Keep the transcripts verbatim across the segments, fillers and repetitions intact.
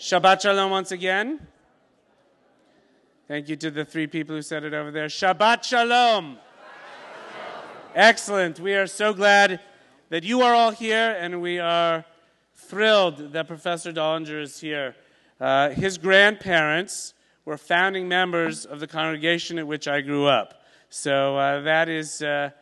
Shabbat Shalom once again. Thank you to the three people who said it over there. Shabbat Shalom. Shabbat Shalom. Excellent. We are so glad that you are all here, and we are thrilled that Professor Dollinger is here. Uh, his grandparents were founding members of the congregation at which I grew up. So uh, that is uh,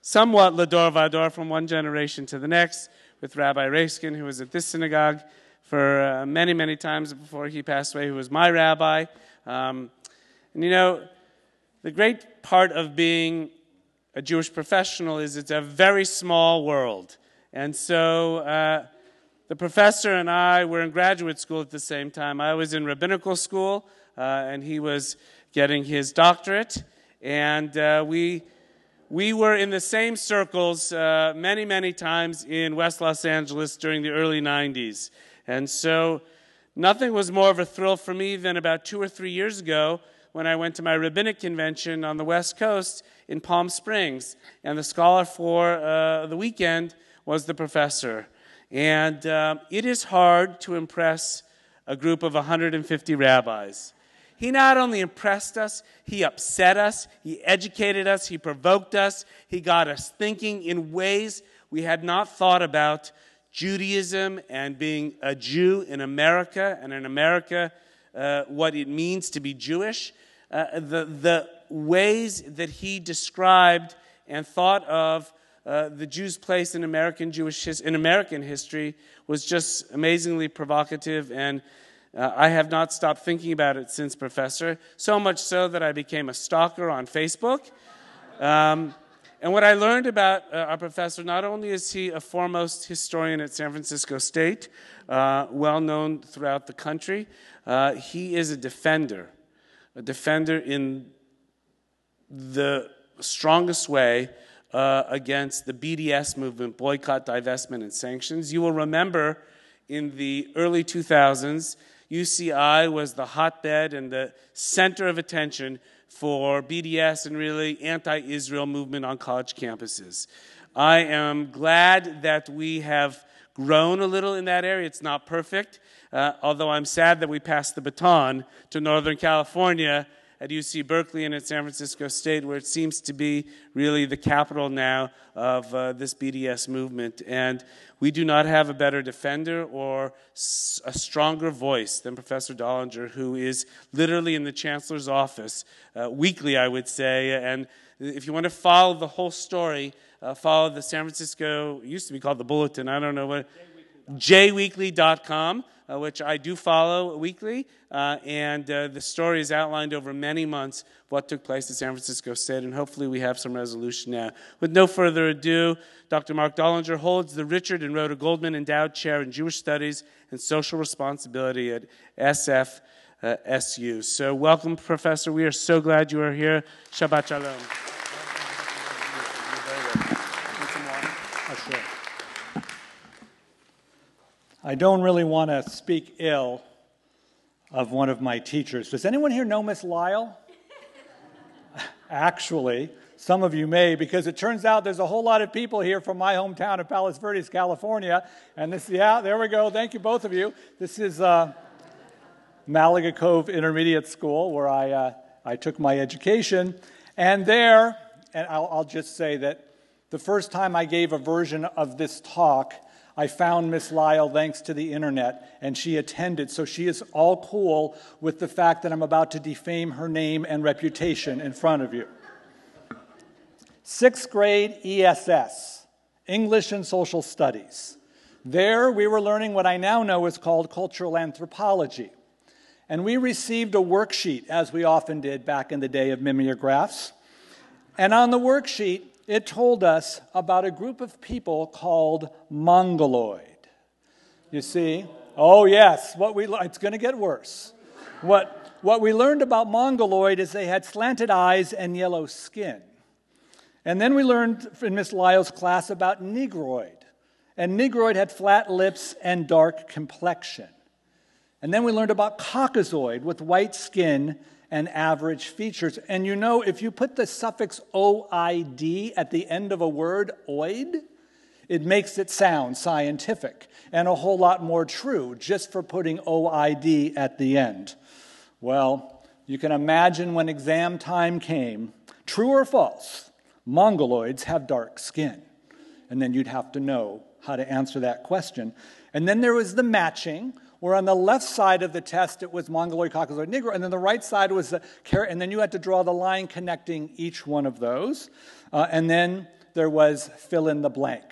somewhat Lador Vador from one generation to the next, with Rabbi Raiskin, who was at this synagogue for uh, many, many times before he passed away, who was my rabbi. Um, and you know, the great part of being a Jewish professional is it's a very small world. And so uh, the professor and I were in graduate school at the same time. I was in rabbinical school, uh, and he was getting his doctorate. And uh, we... We were in the same circles uh, many, many times in West Los Angeles during the early nineties. And so nothing was more of a thrill for me than about two or three years ago when I went to my rabbinic convention on the West Coast in Palm Springs. And the scholar for uh, the weekend was the professor. And uh, it is hard to impress a group of one hundred fifty rabbis. He not only impressed us, he upset us, he educated us, he provoked us, he got us thinking in ways we had not thought about Judaism and being a Jew in America, and in America, uh, what it means to be Jewish. Uh, the, the ways that he described and thought of uh, the Jews' place in American Jewish his- in American history was just amazingly provocative, and Uh, I have not stopped thinking about it since, Professor, so much so that I became a stalker on Facebook. Um, and what I learned about uh, our professor, not only is he a foremost historian at San Francisco State, uh, well known throughout the country, uh, he is a defender, a defender in the strongest way uh, against the B D S movement, boycott, divestment, and sanctions. You will remember in the early two thousands, U C I was the hotbed and the center of attention for B D S and really anti-Israel movement on college campuses. I am glad that we have grown a little in that area. It's not perfect, uh, although I'm sad that we passed the baton to Northern California at U C Berkeley and at San Francisco State, where it seems to be really the capital now of uh, this B D S movement. And we do not have a better defender or s- a stronger voice than Professor Dollinger, who is literally in the chancellor's office uh, weekly, I would say. And if you want to follow the whole story, uh, follow the San Francisco, it used to be called the Bulletin, I don't know what, j weekly dot com. Uh, which I do follow weekly, uh, and uh, the story is outlined over many months what took place at San Francisco State, and hopefully we have some resolution now. With no further ado, Doctor Mark Dollinger holds the Richard and Rhoda Goldman Endowed Chair in Jewish Studies and Social Responsibility at S F S U. So welcome, Professor. We are so glad you are here. Shabbat Shalom. I don't really want to speak ill of one of my teachers. Does anyone here know Miss Lyle? Actually, some of you may, because it turns out there's a whole lot of people here from my hometown of Palos Verdes, California. And this, yeah, there we go. Thank you, both of you. This is uh, Malaga Cove Intermediate School, where I, uh, I took my education. And there, and I'll, I'll just say that the first time I gave a version of this talk, I found Miss Lyle thanks to the internet, and she attended, so she is all cool with the fact that I'm about to defame her name and reputation in front of you. Sixth grade E S S, English and Social Studies. There we were learning what I now know is called cultural anthropology. And we received a worksheet, as we often did back in the day of mimeographs. And on the worksheet, it told us about a group of people called Mongoloid. You see? Oh yes, what we it's going to get worse. What, what we learned about Mongoloid is they had slanted eyes and yellow skin. And then we learned in Miss Lyle's class about Negroid. And Negroid had flat lips and dark complexion. And then we learned about Caucasoid with white skin and average features. And you know, if you put the suffix O I D at the end of a word, oid, It makes it sound scientific and a whole lot more true just for putting O I D at the end. Well, you can imagine when exam time came, true or false, mongoloids have dark skin. And then you'd have to know how to answer that question. And then there was the matching, where on the left side of the test it was mongoloid, caucasoid, negro, and then the right side was the carrot, and then you had to draw the line connecting each one of those. Uh, and then there was fill in the blank.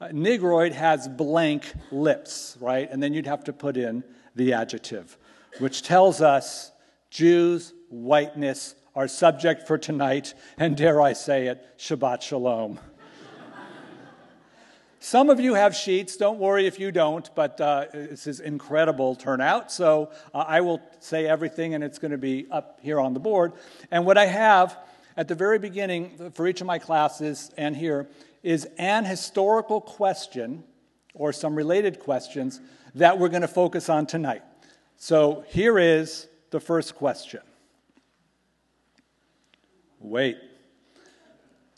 Uh, negroid has blank lips, right? And then you'd have to put in the adjective, which tells us Jews, whiteness, our subject for tonight, and dare I say it, Shabbat Shalom. Some of you have sheets, don't worry if you don't, but uh, this is incredible turnout, so uh, I will say everything and it's going to be up here on the board. And what I have at the very beginning for each of my classes and here is an historical question or some related questions that we're going to focus on tonight. So here is the first question. Wait,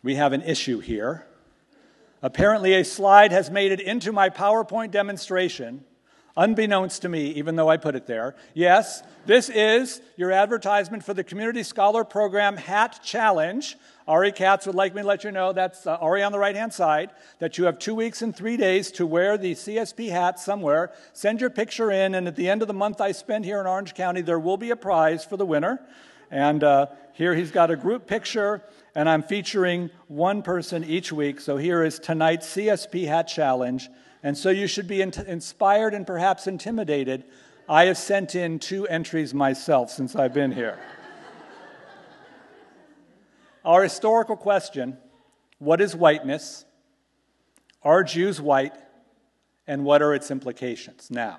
we have an issue here. Apparently, a slide has made it into my PowerPoint demonstration, unbeknownst to me, even though I put it there. Yes, this is your advertisement for the Community Scholar Program Hat Challenge. Ari Katz would like me to let you know, that's uh, Ari on the right-hand side, that you have two weeks and three days to wear the C S P hat somewhere, send your picture in, and at the end of the month I spend here in Orange County, there will be a prize for the winner. And uh, here he's got a group picture, and I'm featuring one person each week. So here is tonight's C S P Hat Challenge. And so you should be in inspired and perhaps intimidated. I have sent in two entries myself since I've been here. Our historical question, what is whiteness? Are Jews white? And what are its implications? Now,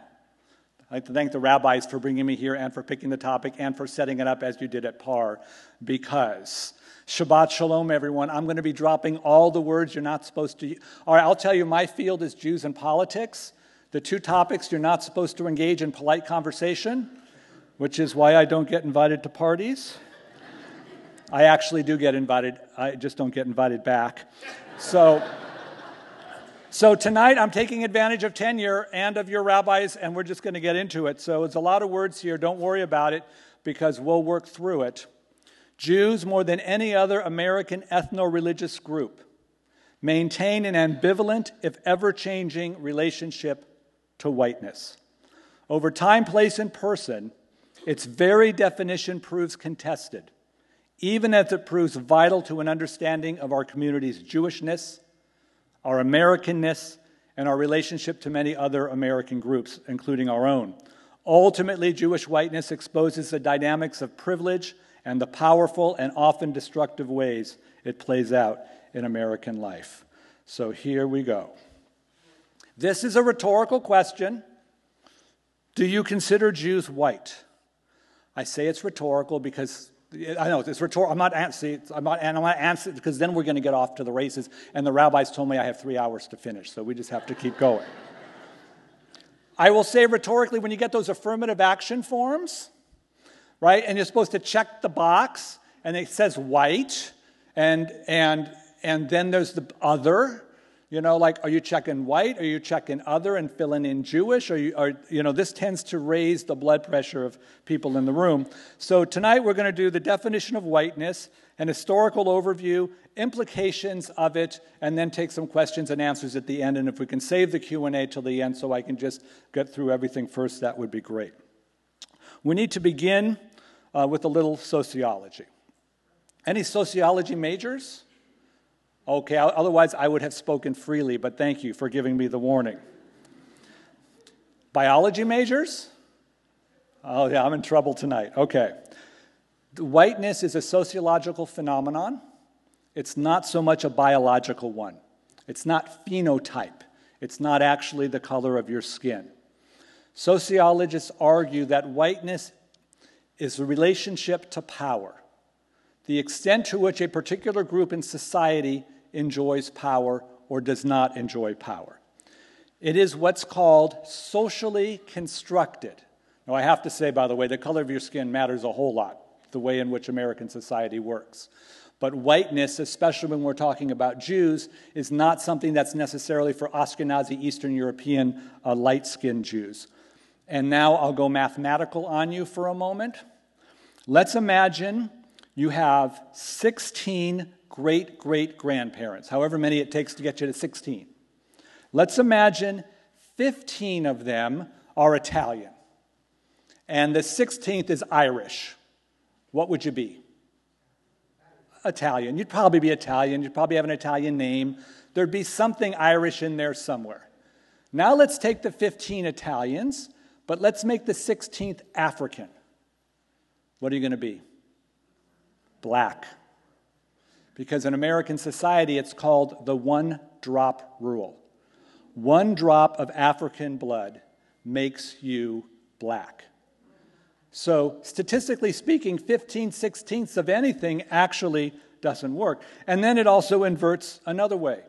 I'd like to thank the rabbis for bringing me here and for picking the topic and for setting it up as you did at P A R, because Shabbat Shalom, everyone. I'm going to be dropping all the words you're not supposed to use. All right, I'll tell you, my field is Jews and politics, the two topics you're not supposed to engage in polite conversation, which is why I don't get invited to parties. I actually do get invited. I just don't get invited back. So, so tonight I'm taking advantage of tenure and of your rabbis, and we're just going to get into it. So it's a lot of words here. Don't worry about it, because we'll work through it. Jews, more than any other American ethno-religious group, maintain an ambivalent, if ever-changing, relationship to whiteness. Over time, place, and person, its very definition proves contested, even as it proves vital to an understanding of our community's Jewishness, our Americanness, and our relationship to many other American groups, including our own. Ultimately, Jewish whiteness exposes the dynamics of privilege and the powerful and often destructive ways it plays out in American life. So here we go. This is a rhetorical question. Do you consider Jews white? I say it's rhetorical because, I know it's rhetorical, I'm not answering, I'm not, I'm not answering, because then we're gonna get off to the races, and the rabbis told me I have three hours to finish, so we just have to keep going. I will say rhetorically, when you get those affirmative action forms, right? And you're supposed to check the box, and it says white, and, and, and then there's the other. You know, like, are you checking white? Are you checking other and filling in Jewish? Or, you, or, you know, this tends to raise the blood pressure of people in the room. So tonight we're going to do the definition of whiteness, an historical overview, implications of it, and then take some questions and answers at the end. And if we can save the Q and A till the end so I can just get through everything first, that would be great. We need to begin uh, with a little sociology. Any sociology majors? Okay, otherwise I would have spoken freely, but thank you for giving me the warning. Biology majors? Oh yeah, I'm in trouble tonight. Okay. Whiteness is a sociological phenomenon. It's not so much a biological one. It's not phenotype. It's not actually the color of your skin. Sociologists argue that whiteness is a relationship to power, the extent to which a particular group in society enjoys power or does not enjoy power. It is what's called socially constructed. Now, I have to say, by the way, the color of your skin matters a whole lot, the way in which American society works. But whiteness, especially when we're talking about Jews, is not something that's necessarily for Ashkenazi Eastern European uh, light-skinned Jews. And now I'll go mathematical on you for a moment. Let's imagine you have sixteen great-great-grandparents, however many it takes to get you to sixteen. Let's imagine fifteen of them are Italian, and the sixteenth is Irish. What would you be? Italian. You'd probably be Italian. You'd probably have an Italian name. There'd be something Irish in there somewhere. Now let's take the fifteen Italians, but let's make the sixteenth African. What are you going to be? Black. Because in American society, it's called the one-drop rule. One drop of African blood makes you black. So statistically speaking, fifteen sixteenths of anything actually doesn't work. And then it also inverts another way.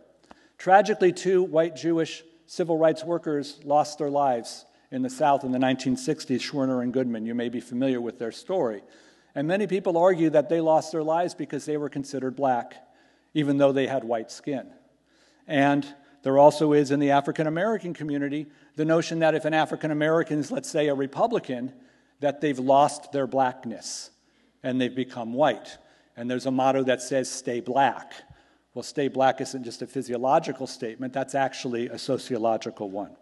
Tragically, two white Jewish civil rights workers lost their lives in the South in the nineteen sixties, Schwerner and Goodman. You may be familiar with their story. And many people argue that they lost their lives because they were considered black, even though they had white skin. And there also is in the African-American community the notion that if an African-American is, let's say, a Republican, that they've lost their blackness and they've become white. And there's a motto that says, stay black. Well, stay black isn't just a physiological statement, that's actually a sociological one.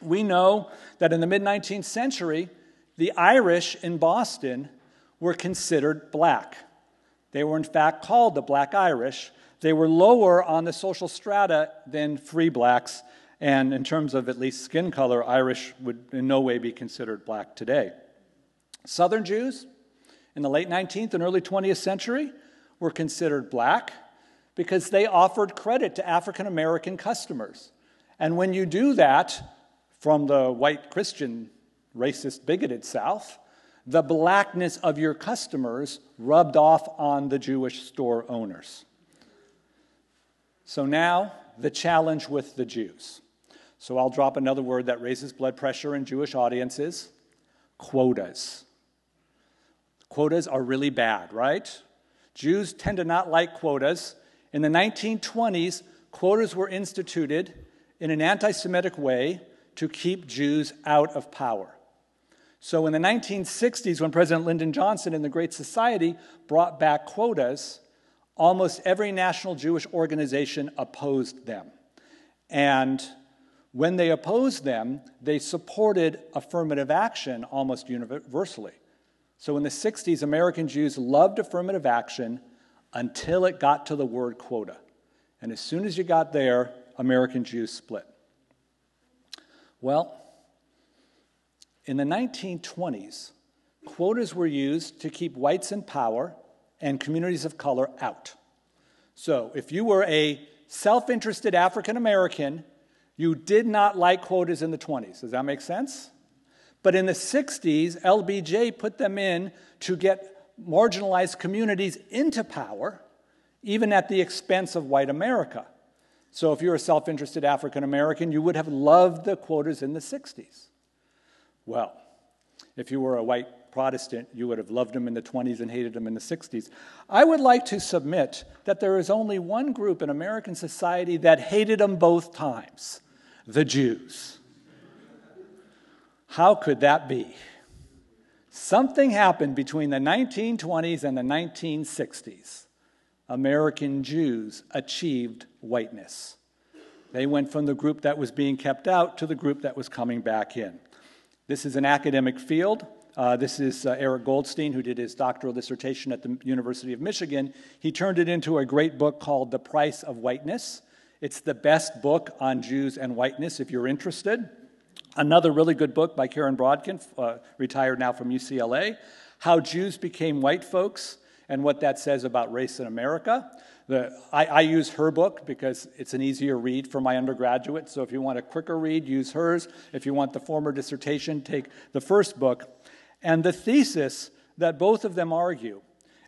We know that in the mid-nineteenth century, the Irish in Boston were considered black. They were in fact called the Black Irish. They were lower on the social strata than free blacks, and in terms of at least skin color, Irish would in no way be considered black today. Southern Jews in the late nineteenth and early twentieth century were considered black because they offered credit to African American customers. And when you do that from the white Christian, racist, bigoted South, the blackness of your customers rubbed off on the Jewish store owners. So now, the challenge with the Jews. So I'll drop another word that raises blood pressure in Jewish audiences, quotas. Quotas are really bad, right? Jews tend to not like quotas. In the nineteen twenties, quotas were instituted in an anti-Semitic way to keep Jews out of power. So in the nineteen sixties, when President Lyndon Johnson in the Great Society brought back quotas, almost every national Jewish organization opposed them. And when they opposed them, they supported affirmative action almost universally. So in the sixties, American Jews loved affirmative action until it got to the word quota. And as soon as you got there, American Jews split. Well, in the nineteen twenties, quotas were used to keep whites in power and communities of color out. So if you were a self-interested African American, you did not like quotas in the twenties. Does that make sense? But in the sixties, L B J put them in to get marginalized communities into power, even at the expense of white America. So if you're a self-interested African American, you would have loved the quotas in the sixties. Well, if you were a white Protestant, you would have loved them in the twenties and hated them in the sixties. I would like to submit that there is only one group in American society that hated them both times, the Jews. How could that be? Something happened between the nineteen twenties and the nineteen sixties. American Jews achieved whiteness. They went from the group that was being kept out to the group that was coming back in. This is an academic field. Uh, this is uh, Eric Goldstein, who did his doctoral dissertation at the University of Michigan. He turned it into a great book called The Price of Whiteness. It's the best book on Jews and whiteness, if you're interested. Another really good book by Karen Brodkin, uh, retired now from U C L A, How Jews Became White Folks and What That Says About Race in America. The, I, I use her book because it's an easier read for my undergraduate, so if you want a quicker read, use hers. If you want the former dissertation, take the first book. And the thesis that both of them argue,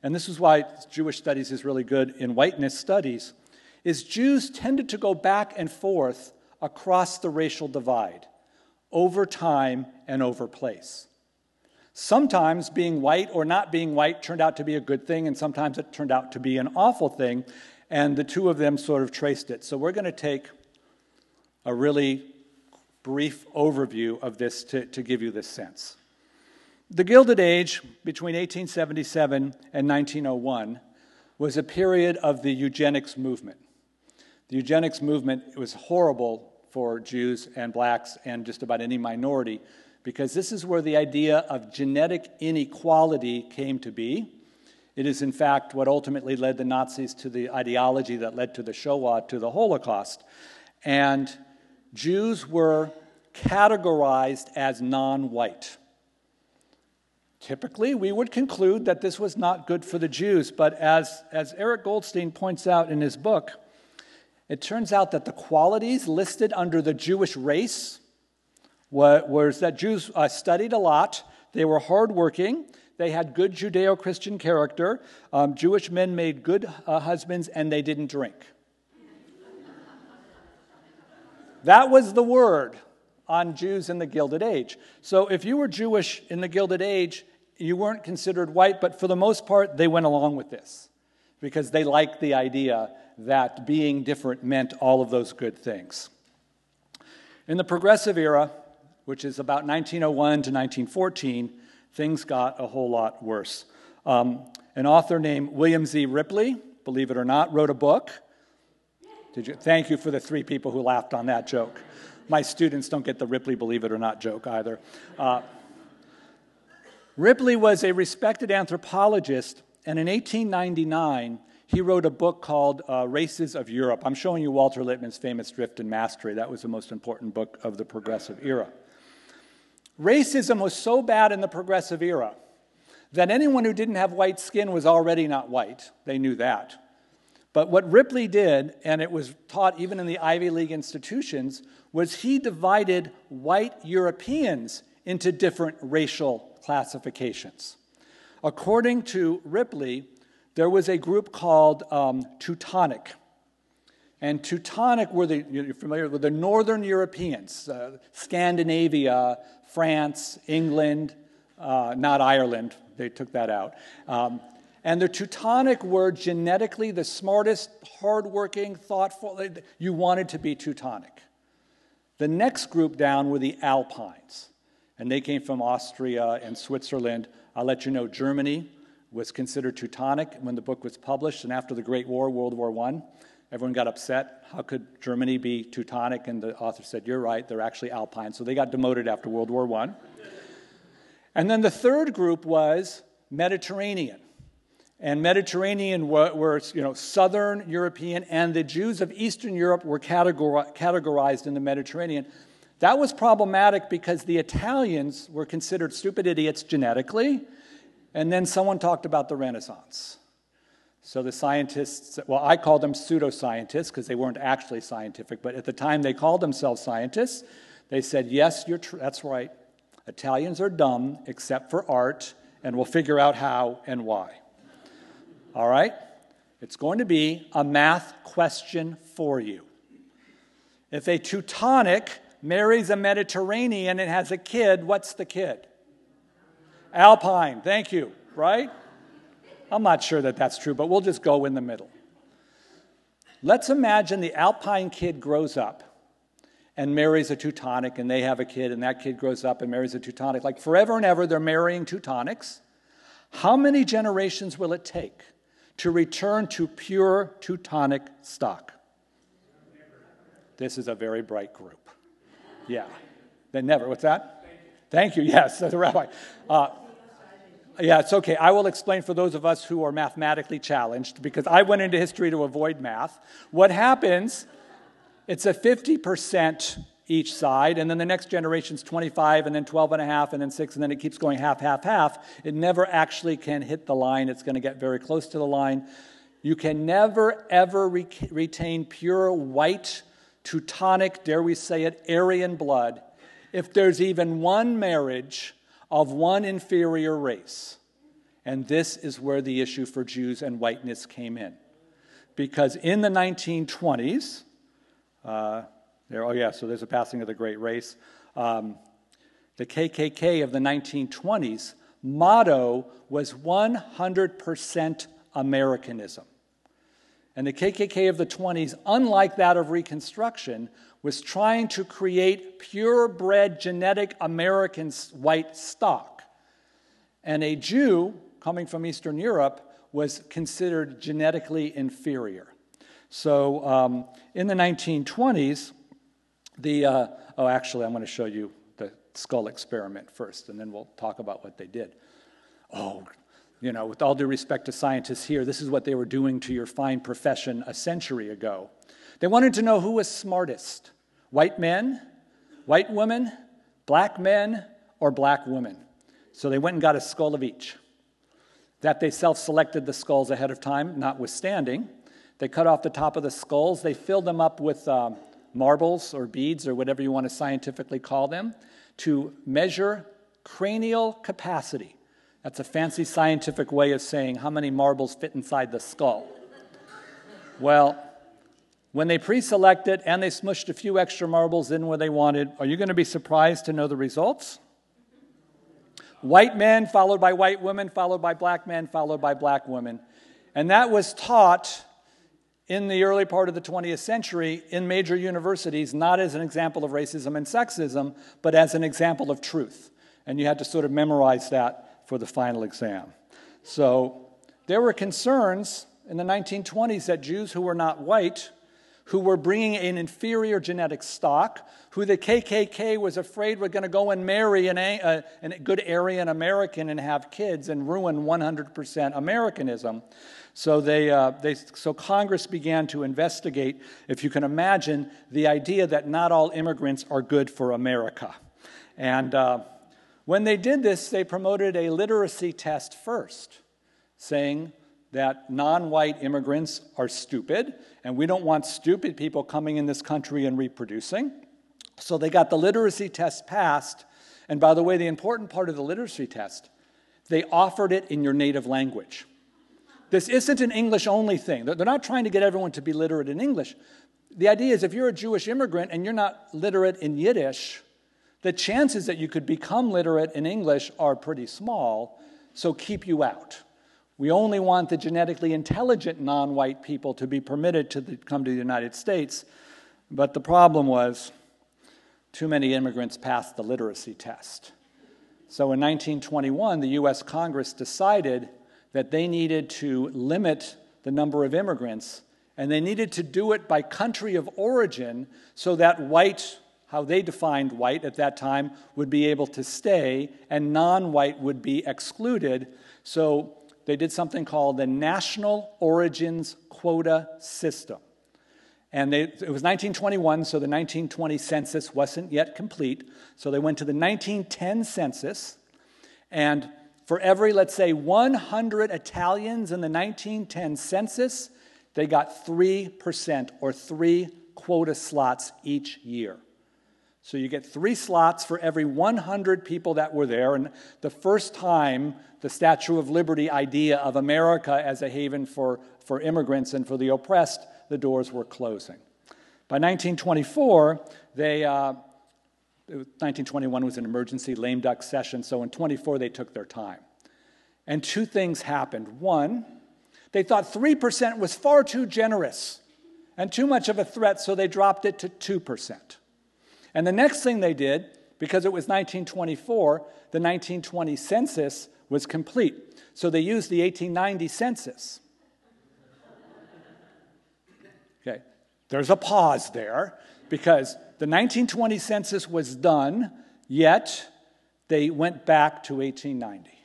and this is why Jewish studies is really good in whiteness studies, is Jews tended to go back and forth across the racial divide over time and over place. Sometimes being white or not being white turned out to be a good thing, and sometimes it turned out to be an awful thing, and the two of them sort of traced it. So we're going to take a really brief overview of this to, to give you this sense. The Gilded Age between eighteen seventy-seven and nineteen oh one was a period of the eugenics movement. The eugenics movement was horrible for Jews and blacks and just about any minority, because this is where the idea of genetic inequality came to be. It is, in fact, what ultimately led the Nazis to the ideology that led to the Shoah, to the Holocaust. And Jews were categorized as non-white. Typically, we would conclude that this was not good for the Jews, but as, as Eric Goldstein points out in his book, it turns out that the qualities listed under the Jewish race were, was that Jews uh, studied a lot, they were hardworking, they had good Judeo-Christian character, um, Jewish men made good uh, husbands, and they didn't drink. That was the word on Jews in the Gilded Age. So if you were Jewish in the Gilded Age, you weren't considered white, but for the most part, they went along with this because they liked the idea that being different meant all of those good things. In the Progressive Era, which is about nineteen oh one to nineteen fourteen, things got a whole lot worse. Um, an author named William Z. Ripley, believe it or not, wrote a book. Did you? Thank you for the three people who laughed on that joke. My students don't get the Ripley believe it or not joke either. Uh, Ripley was a respected anthropologist, and in eighteen ninety-nine, he wrote a book called uh, Races of Europe. I'm showing you Walter Lippmann's famous Drift and Mastery. That was the most important book of the Progressive Era. Racism was so bad in the Progressive Era that anyone who didn't have white skin was already not white. They knew that. But what Ripley did, and it was taught even in the Ivy League institutions, was he divided white Europeans into different racial classifications. According to Ripley, there was a group called um, Teutonic. And Teutonic were the, you're familiar with the Northern Europeans, uh, Scandinavia, France, England, uh, not Ireland, they took that out. Um, And the Teutonic were genetically the smartest, hardworking, thoughtful. You wanted to be Teutonic. The next group down were the Alpines. And they came from Austria and Switzerland. I'll let you know Germany was considered Teutonic when the book was published. And after the Great War, World War One, everyone got upset. How could Germany be Teutonic? And the author said, you're right, they're actually Alpine. So they got demoted after World War One. And then the third group was Mediterranean. And Mediterranean were, were, you know, Southern European, and the Jews of Eastern Europe were categori categorized in the Mediterranean. That was problematic because the Italians were considered stupid idiots genetically, and then someone talked about the Renaissance. So the scientists, well, I call them pseudoscientists because they weren't actually scientific, but at the time they called themselves scientists. They said, yes, you're tr that's right, Italians are dumb except for art, and we'll figure out how and why. All right, it's going to be a math question for you. If a Teutonic marries a Mediterranean and has a kid, what's the kid? Alpine, thank you, right? I'm not sure that that's true, but we'll just go in the middle. Let's imagine the Alpine kid grows up and marries a Teutonic, and they have a kid, and that kid grows up and marries a Teutonic. Like forever and ever, they're marrying Teutonics. How many generations will it take to return to pure Teutonic stock? This is a very bright group. Yeah. They never, what's that? Thank you, Thank you. Yes, the rabbi. Uh, yeah, it's okay. I will explain for those of us who are mathematically challenged, because I went into history to avoid math. What happens, it's a fifty percent each side, and then the next generation's twenty-five, and then twelve and a half, and then six, and then it keeps going half, half, half. It never actually can hit the line. It's going to get very close to the line. You can never, ever re retain pure white, Teutonic, dare we say it, Aryan blood if there's even one marriage of one inferior race. And this is where the issue for Jews and whiteness came in. Because in the nineteen twenties, uh, There, oh yeah, so there's a passing of the Great Race. Um, the K K K of the nineteen twenties motto was one hundred percent Americanism. And the K K K of the twenties, unlike that of Reconstruction, was trying to create purebred genetic American white stock. And a Jew coming from Eastern Europe was considered genetically inferior. So um, in the nineteen twenties, the, uh, oh, actually, I'm going to show you the skull experiment first, and then we'll talk about what they did. Oh, you know, with all due respect to scientists here, this is what they were doing to your fine profession a century ago. They wanted to know who was smartest, white men, white women, black men, or black women. So they went and got a skull of each. That they self-selected the skulls ahead of time, notwithstanding. They cut off the top of the skulls. They filled them up with um, marbles or beads or whatever you want to scientifically call them to measure cranial capacity. That's a fancy scientific way of saying how many marbles fit inside the skull. Well, when they pre-selected and they smushed a few extra marbles in where they wanted, are you going to be surprised to know the results? White men followed by white women, followed by black men, followed by black women. And that was taught in the early part of the twentieth century in major universities, not as an example of racism and sexism, but as an example of truth. And you had to sort of memorize that for the final exam. So there were concerns in the nineteen twenties that Jews who were not white, who were bringing an inferior genetic stock, who the K K K was afraid were going to go and marry an a, a, a good Aryan American and have kids and ruin one hundred percent Americanism. So they, uh, they, so Congress began to investigate, if you can imagine, the idea that not all immigrants are good for America. And uh, when they did this, they promoted a literacy test first, saying that non-white immigrants are stupid, and we don't want stupid people coming in this country and reproducing. So they got the literacy test passed, and by the way, the important part of the literacy test, they offered it in your native language. This isn't an English-only thing. They're not trying to get everyone to be literate in English. The idea is if you're a Jewish immigrant and you're not literate in Yiddish, the chances that you could become literate in English are pretty small, so keep you out. We only want the genetically intelligent non-white people to be permitted to the, come to the United States. But the problem was too many immigrants passed the literacy test. So in nineteen twenty-one, the U S Congress decided that they needed to limit the number of immigrants, and they needed to do it by country of origin so that white, how they defined white at that time, would be able to stay and non-white would be excluded. So they did something called the National Origins Quota System. And they, it was nineteen twenty-one, so the nineteen twenty census wasn't yet complete. So they went to the nineteen ten census, and for every, let's say, one hundred Italians in the nineteen ten census, they got three percent or three quota slots each year. So you get three slots for every one hundred people that were there. And the first time the Statue of Liberty idea of America as a haven for, for immigrants and for the oppressed, the doors were closing. By nineteen twenty-four, they, uh, nineteen twenty-one was an emergency lame duck session, so in twenty-four they took their time. And two things happened. One, they thought three percent was far too generous and too much of a threat, so they dropped it to two percent. And the next thing they did, because it was nineteen twenty-four, the nineteen twenty census was complete. So they used the eighteen ninety census. Okay, there's a pause there, because the nineteen twenty census was done, yet they went back to eighteen ninety.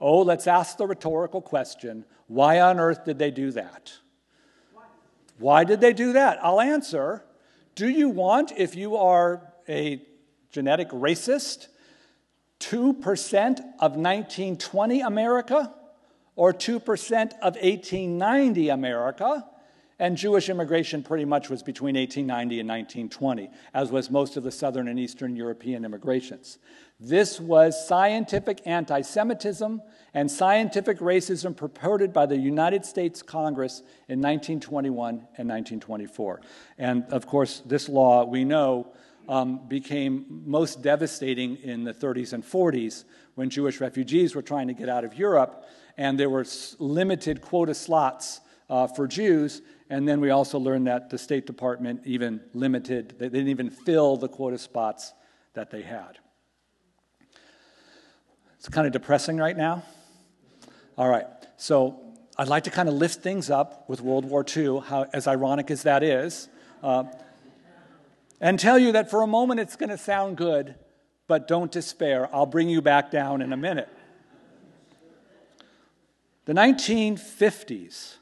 Oh, let's ask the rhetorical question, why on earth did they do that? Why did they do that? I'll answer. Do you want, if you are a genetic racist, two percent of nineteen twenty America or two percent of eighteen ninety America? And Jewish immigration pretty much was between eighteen ninety and nineteen twenty, as was most of the Southern and Eastern European immigrations. This was scientific anti-Semitism and scientific racism purported by the United States Congress in nineteen twenty-one and nineteen twenty-four. And of course, this law, we know, um, became most devastating in the thirties and forties when Jewish refugees were trying to get out of Europe, and there were limited quota slots uh, for Jews. And then we also learned that the State Department even limited, they didn't even fill the quota spots that they had. It's kind of depressing right now. All right, so I'd like to kind of lift things up with World War Two, how, as ironic as that is, uh, and tell you that for a moment it's going to sound good, but don't despair. I'll bring you back down in a minute. The nineteen fifties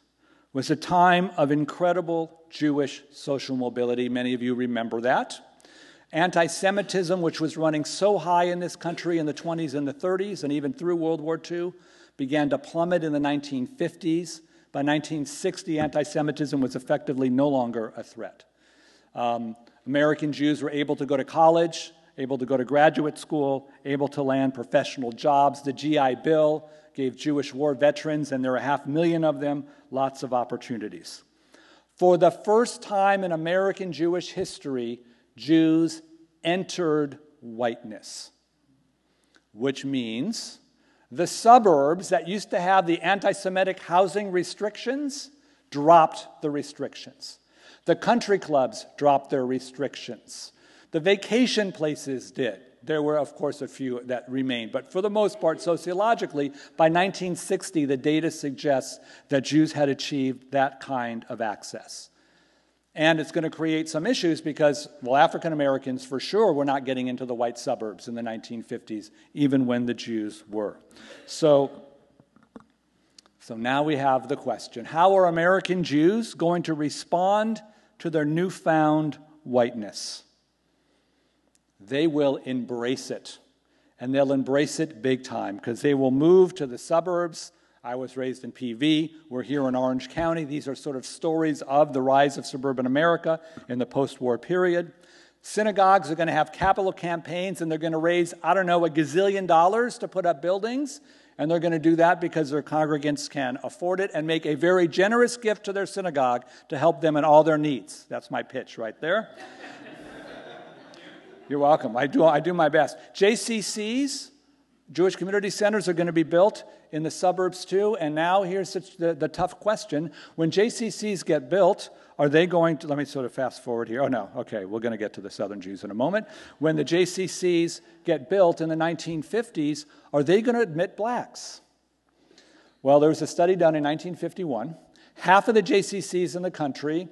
was a time of incredible Jewish social mobility. Many of you remember that. Anti-Semitism, which was running so high in this country in the twenties and the thirties, and even through World War Two, began to plummet in the nineteen fifties. By nineteen sixty, anti-Semitism was effectively no longer a threat. Um, American Jews were able to go to college, able to go to graduate school, able to land professional jobs. The G I Bill gave Jewish war veterans, and there are half a million of them, lots of opportunities. For the first time in American Jewish history, Jews entered whiteness, which means the suburbs that used to have the anti-Semitic housing restrictions dropped the restrictions. The country clubs dropped their restrictions. The vacation places did. There were, of course, a few that remained, but for the most part, sociologically, by nineteen sixty, the data suggests that Jews had achieved that kind of access. And it's going to create some issues because, well, African Americans for sure were not getting into the white suburbs in the nineteen fifties, even when the Jews were. So, so now we have the question, how are American Jews going to respond to their newfound whiteness? They will embrace it, and they'll embrace it big time because they will move to the suburbs. I was raised in P V. We're here in Orange County. These are sort of stories of the rise of suburban America in the post-war period. Synagogues are going to have capital campaigns, and they're going to raise, I don't know, a gazillion dollars to put up buildings, and they're going to do that because their congregants can afford it and make a very generous gift to their synagogue to help them in all their needs. That's my pitch right there. You're welcome. I do, I do my best. J C Cs, Jewish community centers, are going to be built in the suburbs too. And now here's the, the tough question. When J C Cs get built, are they going to, let me sort of fast forward here. Oh no, okay, we're going to get to the Southern Jews in a moment. When the J C Cs get built in the nineteen fifties, are they going to admit blacks? Well, there was a study done in nineteen fifty-one. Half of the J C Cs in the country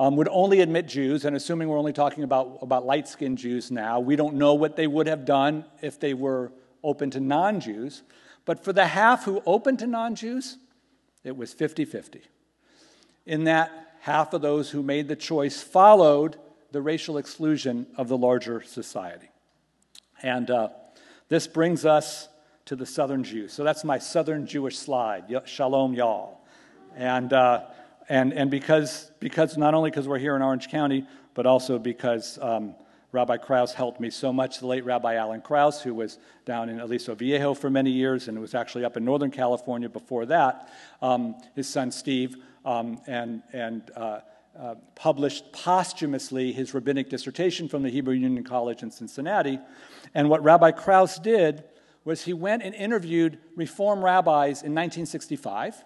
Um, would only admit Jews, and assuming we're only talking about, about light-skinned Jews now, we don't know what they would have done if they were open to non-Jews. But for the half who opened to non-Jews, it was fifty fifty. In that, half of those who made the choice followed the racial exclusion of the larger society. And uh, this brings us to the Southern Jews. So that's my Southern Jewish slide. Shalom, y'all. And... Uh, And, and because, because, not only because we're here in Orange County, but also because um, Rabbi Krause helped me so much, the late Rabbi Alan Krause, who was down in Aliso Viejo for many years and was actually up in Northern California before that, um, his son Steve, um, and, and uh, uh, published posthumously his rabbinic dissertation from the Hebrew Union College in Cincinnati. And what Rabbi Krause did was he went and interviewed Reform rabbis in nineteen sixty-five,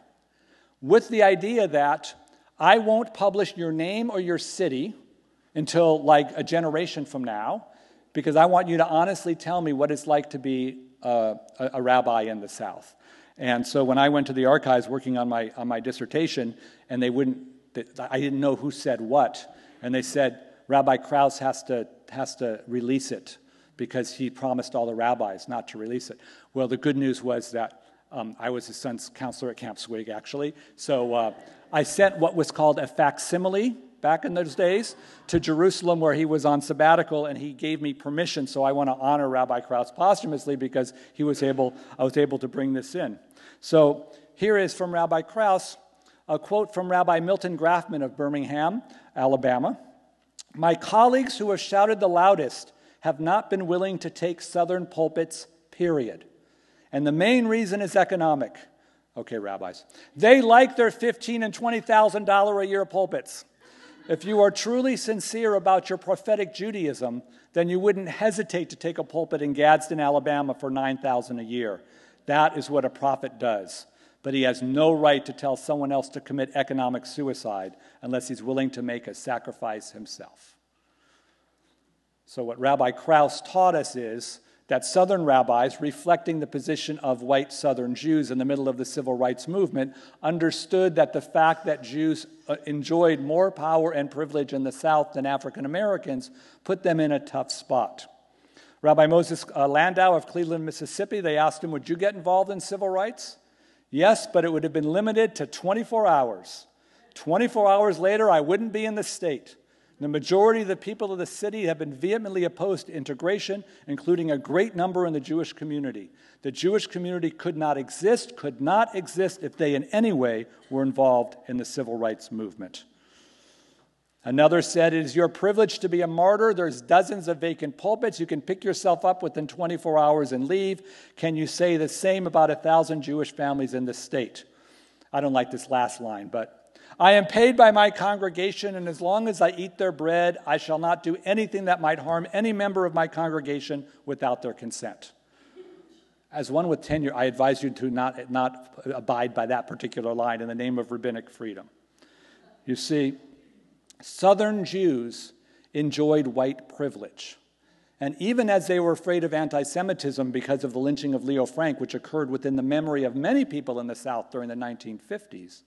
with the idea that I won't publish your name or your city until like a generation from now, because I want you to honestly tell me what it's like to be a, a, a rabbi in the South. And so when I went to the archives working on my, on my dissertation, and they wouldn't, they, I didn't know who said what, and they said, Rabbi Krause has to, has to release it because he promised all the rabbis not to release it. Well, the good news was that Um, I was his son's counselor at Camp Swig, actually. So uh, I sent what was called a facsimile back in those days to Jerusalem where he was on sabbatical, and he gave me permission, so I want to honor Rabbi Krause posthumously because he was able, I was able to bring this in. So here is from Rabbi Krause, a quote from Rabbi Milton Grafman of Birmingham, Alabama. "My colleagues who have shouted the loudest have not been willing to take Southern pulpits, period. And the main reason is economic." Okay, rabbis. "They like their fifteen thousand and twenty thousand dollar a year pulpits. If you are truly sincere about your prophetic Judaism, then you wouldn't hesitate to take a pulpit in Gadsden, Alabama for nine thousand dollars a year. That is what a prophet does. But he has no right to tell someone else to commit economic suicide unless he's willing to make a sacrifice himself. So what Rabbi Krause taught us is that Southern rabbis, reflecting the position of white Southern Jews in the middle of the civil rights movement, understood that the fact that Jews enjoyed more power and privilege in the South than African Americans put them in a tough spot. Rabbi Moses Landau of Cleveland, Mississippi, they asked him, would you get involved in civil rights? Yes, but it would have been limited to twenty-four hours. twenty-four hours later, I wouldn't be in the state. The majority of the people of the city have been vehemently opposed to integration, including a great number in the Jewish community. The Jewish community could not exist, could not exist if they in any way were involved in the civil rights movement. Another said, it is your privilege to be a martyr. There's dozens of vacant pulpits. You can pick yourself up within twenty-four hours and leave. Can you say the same about a thousand Jewish families in the state? I don't like this last line, but I am paid by my congregation, and as long as I eat their bread, I shall not do anything that might harm any member of my congregation without their consent. As one with tenure, I advise you to not, not abide by that particular line in the name of rabbinic freedom. You see, Southern Jews enjoyed white privilege. And even as they were afraid of anti-Semitism because of the lynching of Leo Frank, which occurred within the memory of many people in the South during the nineteen fifties,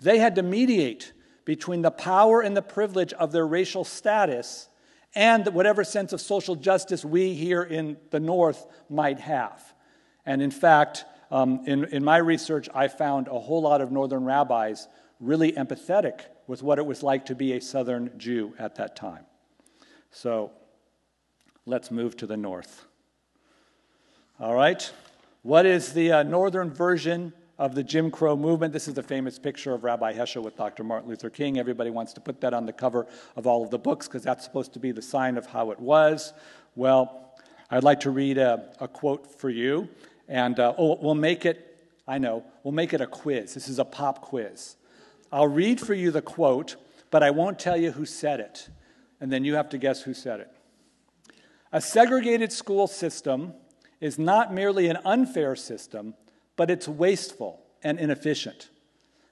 they had to mediate between the power and the privilege of their racial status and whatever sense of social justice we here in the North might have. And in fact, um, in, in my research, I found a whole lot of Northern rabbis really empathetic with what it was like to be a Southern Jew at that time. So let's move to the North. All right, what is the uh, Northern version of the Jim Crow movement? This is the famous picture of Rabbi Heschel with Doctor Martin Luther King. Everybody wants to put that on the cover of all of the books because that's supposed to be the sign of how it was. Well, I'd like to read a, a quote for you. And uh, oh, we'll make it, I know, we'll make it a quiz. This is a pop quiz. I'll read for you the quote, but I won't tell you who said it. And then you have to guess who said it. A segregated school system is not merely an unfair system, but it's wasteful and inefficient.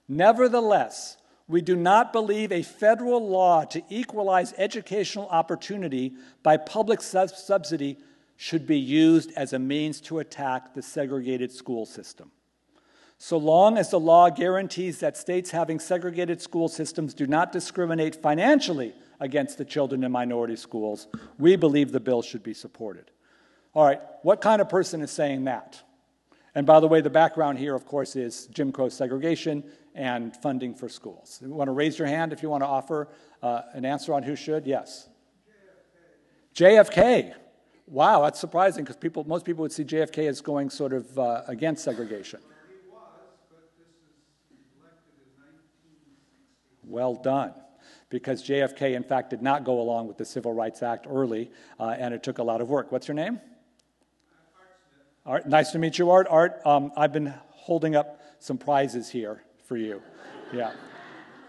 Nevertheless, we do not believe a federal law to equalize educational opportunity by public sub subsidy should be used as a means to attack the segregated school system. So long as the law guarantees that states having segregated school systems do not discriminate financially against the children in minority schools, we believe the bill should be supported. All right, what kind of person is saying that? And by the way, the background here, of course, is Jim Crow segregation and funding for schools. You want to raise your hand if you want to offer uh, an answer on who should? Yes. J F K. J F K. Wow, that's surprising because people, most people would see J F K as going sort of uh, against segregation. Well, he was, but this is elected in nineteen sixty. Well done. Because J F K, in fact, did not go along with the Civil Rights Act early, uh, and it took a lot of work. What's your name? Art, nice to meet you, Art. Art, um, I've been holding up some prizes here for you. Yeah.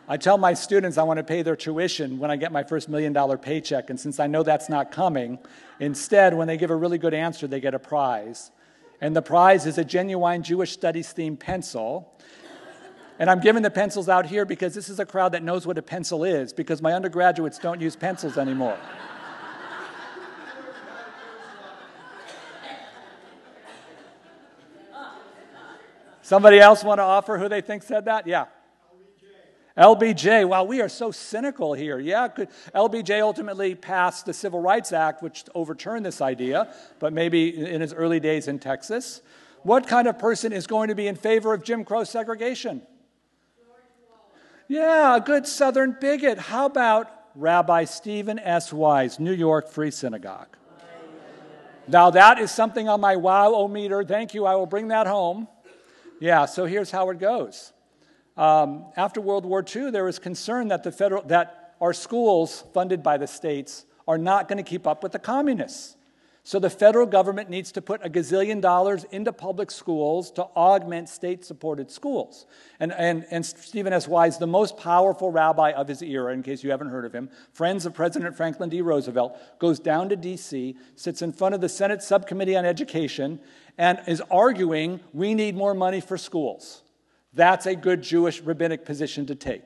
I tell my students I want to pay their tuition when I get my first million dollar paycheck, and since I know that's not coming, instead, when they give a really good answer, they get a prize. And the prize is a genuine Jewish studies themed pencil. And I'm giving the pencils out here because this is a crowd that knows what a pencil is, because my undergraduates don't use pencils anymore. Somebody else want to offer who they think said that? Yeah. L B J. L B J. Wow, we are so cynical here. Yeah, could, L B J ultimately passed the Civil Rights Act, which overturned this idea, but maybe in his early days in Texas. What kind of person is going to be in favor of Jim Crow segregation? Yeah, a good Southern bigot. How about Rabbi Stephen S. Wise, New York Free Synagogue? Now that is something on my wow-o-meter. Thank you, I will bring that home. Yeah, so here's how it goes. Um, after World War Two, there was concern that, the federal, that our schools, funded by the states, are not going to keep up with the communists. So the federal government needs to put a gazillion dollars into public schools to augment state-supported schools. And, and, and Stephen S. Wise, the most powerful rabbi of his era, in case you haven't heard of him, friends of President Franklin D. Roosevelt, goes down to D C, sits in front of the Senate Subcommittee on Education, and is arguing, we need more money for schools. That's a good Jewish rabbinic position to take.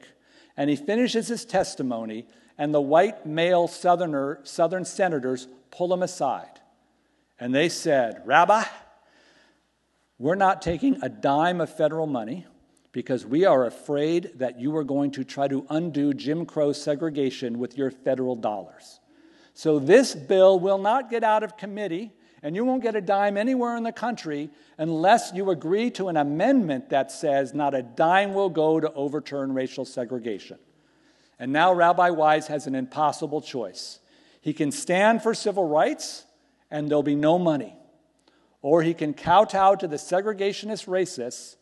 And he finishes his testimony, and the white male southerner, Southern senators pull him aside. And they said, Rabbi, we're not taking a dime of federal money because we are afraid that you are going to try to undo Jim Crow segregation with your federal dollars. So this bill will not get out of committee, and you won't get a dime anywhere in the country unless you agree to an amendment that says not a dime will go to overturn racial segregation. And now Rabbi Wise has an impossible choice. He can stand for civil rights, and there'll be no money. Or he can kowtow to the segregationist racists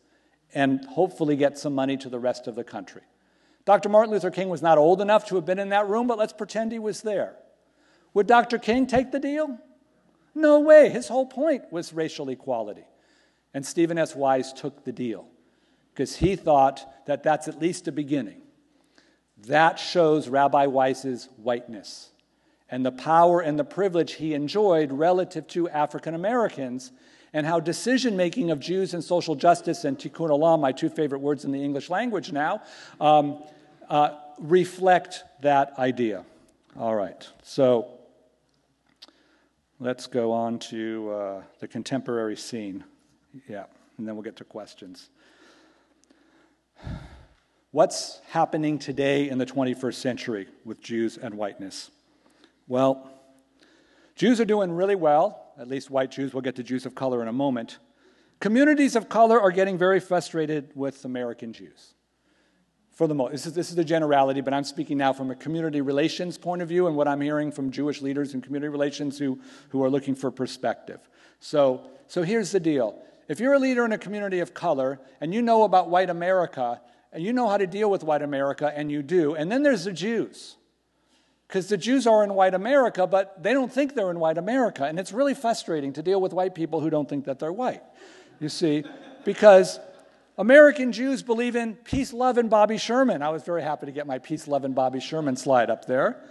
and hopefully get some money to the rest of the country. Doctor Martin Luther King was not old enough to have been in that room, but let's pretend he was there. Would Doctor King take the deal? No way. His whole point was racial equality. And Stephen S. Wise took the deal because he thought that that's at least a beginning. That shows Rabbi Weiss's whiteness and the power and the privilege he enjoyed relative to African Americans, and how decision-making of Jews and social justice and tikkun olam, my two favorite words in the English language now, um, uh, reflect that idea. All right, so let's go on to uh, the contemporary scene. Yeah, and then we'll get to questions. What's happening today in the twenty-first century with Jews and whiteness? Well, Jews are doing really well, at least white Jews. We'll get to Jews of color in a moment. Communities of color are getting very frustrated with American Jews. For the most, this is, this is the generality, but I'm speaking now from a community relations point of view and what I'm hearing from Jewish leaders in community relations who, who are looking for perspective. So, so here's the deal. If you're a leader in a community of color and you know about white America, and you know how to deal with white America, and you do, and then there's the Jews. Because the Jews are in white America, but they don't think they're in white America. And it's really frustrating to deal with white people who don't think that they're white, you see, because American Jews believe in peace, love, and Bobby Sherman. I was very happy to get my peace, love, and Bobby Sherman slide up there.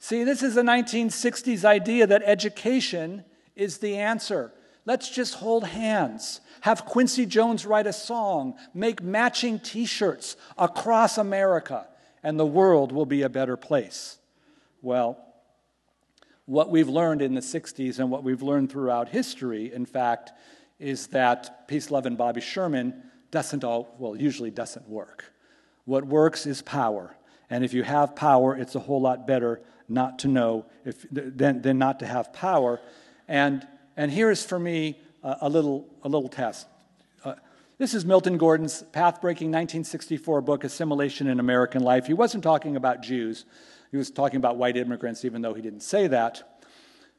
See, this is the nineteen sixties idea that education is the answer. Let's just hold hands, have Quincy Jones write a song, make matching T-shirts across America, and the world will be a better place. Well, what we've learned in the sixties and what we've learned throughout history, in fact, is that peace, love, and Bobby Sherman doesn't all, well, usually doesn't work. What works is power. And if you have power, it's a whole lot better not to know if, than, than not to have power. And, and here is, for me, a, a, little, a little test. Uh, this is Milton Gordon's path-breaking nineteen sixty-four book, Assimilation in American Life. He wasn't talking about Jews. He was talking about white immigrants, even though he didn't say that.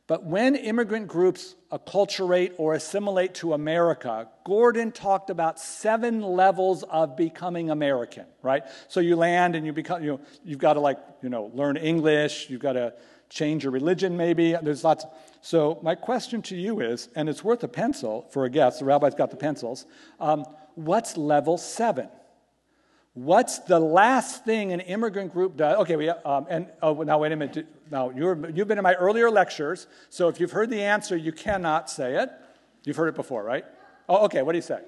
But when immigrant groups acculturate or assimilate to America, Gordon talked about seven levels of becoming American, right? So you land and you become, you know, you've got to, like, you know, learn English, you've got to change your religion maybe, there's lots. So my question to you is, and it's worth a pencil for a guess, the rabbi's got the pencils, um, what's level seven? What's the last thing an immigrant group does? Okay, we, um, and oh, now wait a minute. Now, you're, you've been in my earlier lectures, so if you've heard the answer, you cannot say it. You've heard it before, right? Oh, okay, what do you say?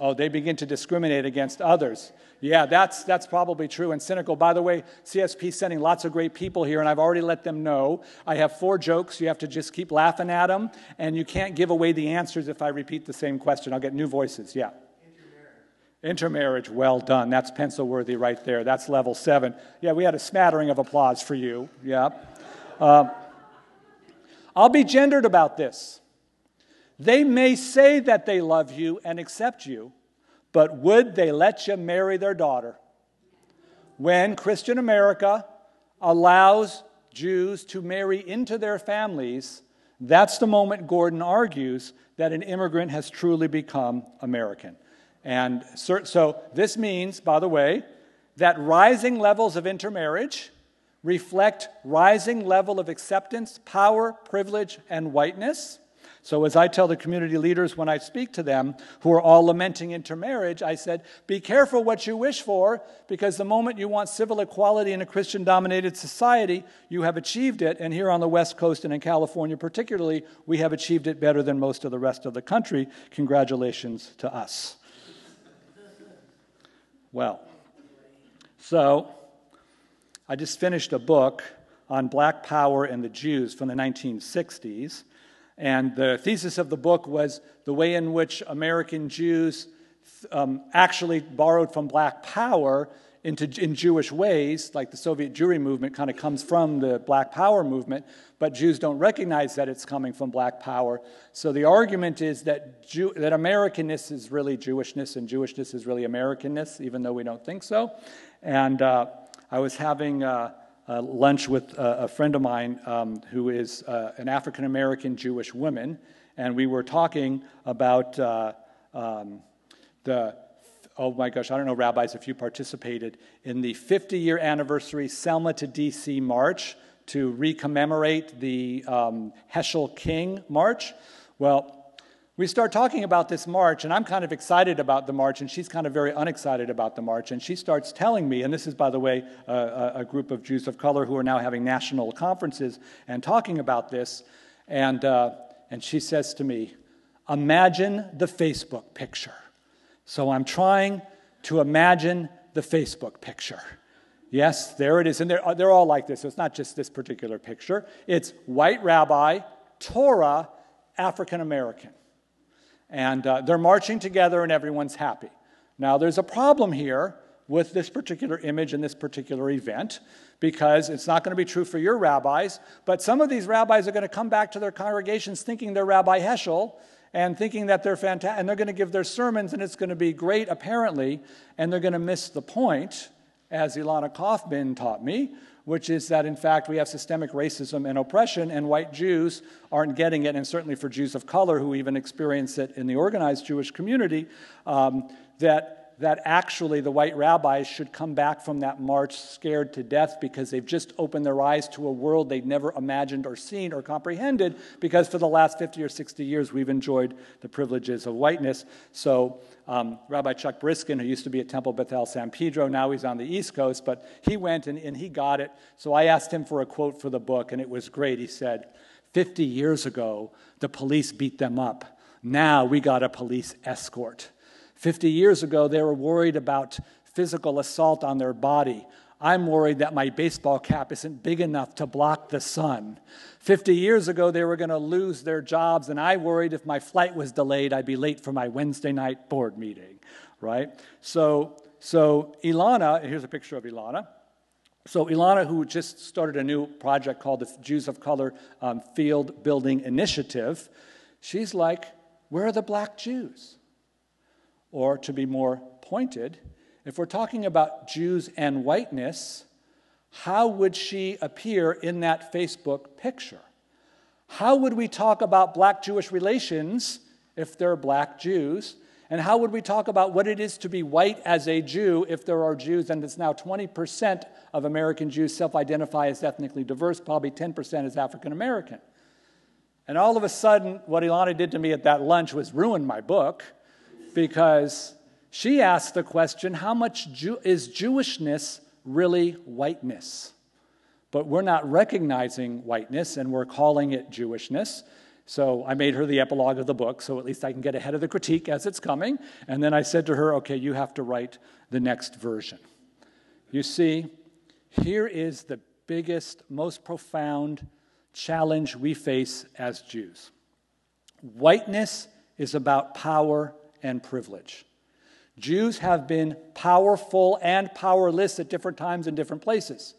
Oh, they begin to discriminate against others. Yeah, that's, that's probably true and cynical. By the way, C S P's sending lots of great people here, and I've already let them know. I have four jokes. You have to just keep laughing at them, and you can't give away the answers if I repeat the same question. I'll get new voices. Yeah. Intermarriage. Intermarriage. Well done. That's pencil-worthy right there. That's level seven. Yeah, we had a smattering of applause for you. Yeah. um, I'll be gendered about this. They may say that they love you and accept you, but would they let you marry their daughter? When Christian America allows Jews to marry into their families, that's the moment Gordon argues that an immigrant has truly become American. And so, so this means, by the way, that rising levels of intermarriage reflect rising level of acceptance, power, privilege, and whiteness. So as I tell the community leaders when I speak to them, who are all lamenting intermarriage, I said, be careful what you wish for, because the moment you want civil equality in a Christian-dominated society, you have achieved it. And here on the West Coast and in California particularly, we have achieved it better than most of the rest of the country. Congratulations to us. Well, so I just finished a book on Black Power and the Jews from the nineteen sixties. And the thesis of the book was the way in which American Jews um, actually borrowed from Black Power into, in Jewish ways, like the Soviet Jewry movement kind of comes from the Black Power movement, but Jews don't recognize that it's coming from Black Power. So the argument is that, Jew, that Americanness is really Jewishness and Jewishness is really Americanness, even though we don't think so. And uh, I was having... Uh, Uh, lunch with uh, a friend of mine um, who is uh, an African-American Jewish woman, and we were talking about uh, um, the, oh my gosh, I don't know, rabbis, if you participated in the fifty-year anniversary Selma to D C march to re-commemorate the um, Heschel King march. Well, we start talking about this march, and I'm kind of excited about the march, and she's kind of very unexcited about the march, and she starts telling me, and this is, by the way, a, a group of Jews of color who are now having national conferences and talking about this, and, uh, and she says to me, imagine the Facebook picture. So I'm trying to imagine the Facebook picture. Yes, there it is, and they're, they're all like this, so it's not just this particular picture. It's white rabbi, Torah, African-American. And uh, they're marching together and everyone's happy. Now, there's a problem here with this particular image and this particular event, because it's not going to be true for your rabbis, but some of these rabbis are going to come back to their congregations thinking they're Rabbi Heschel and thinking that they're fantastic, and they're going to give their sermons and it's going to be great, apparently, and they're going to miss the point, as Ilana Kaufman taught me, which is that, in fact, we have systemic racism and oppression, and white Jews aren't getting it, and certainly for Jews of color who even experience it in the organized Jewish community, um, that, that actually the white rabbis should come back from that march scared to death because they've just opened their eyes to a world they'd never imagined or seen or comprehended, because for the last fifty or sixty years we've enjoyed the privileges of whiteness. So Um, Rabbi Chuck Briskin, who used to be at Temple Bethel San Pedro, now he's on the East Coast, but he went and, and he got it. So I asked him for a quote for the book, and it was great. He said, fifty years ago, the police beat them up. Now we got a police escort. fifty years ago, they were worried about physical assault on their body. I'm worried that my baseball cap isn't big enough to block the sun. fifty years ago, they were going to lose their jobs, and I worried if my flight was delayed, I'd be late for my Wednesday night board meeting, right? So, so Ilana, here's a picture of Ilana. So Ilana, who just started a new project called the Jews of Color um, Field Building Initiative, she's like, where are the black Jews? Or to be more pointed, if we're talking about Jews and whiteness, how would she appear in that Facebook picture? How would we talk about black Jewish relations if there are black Jews? And how would we talk about what it is to be white as a Jew if there are Jews? And it's now twenty percent of American Jews self-identify as ethnically diverse, probably ten percent as African American. And all of a sudden, what Ilana did to me at that lunch was ruin my book, because she asked the question, how much Jew is Jewishness really whiteness? But we're not recognizing whiteness, and we're calling it Jewishness. So I made her the epilogue of the book, so at least I can get ahead of the critique as it's coming. And then I said to her, okay, you have to write the next version. You see, here is the biggest, most profound challenge we face as Jews. Whiteness is about power and privilege. Jews have been powerful and powerless at different times and different places.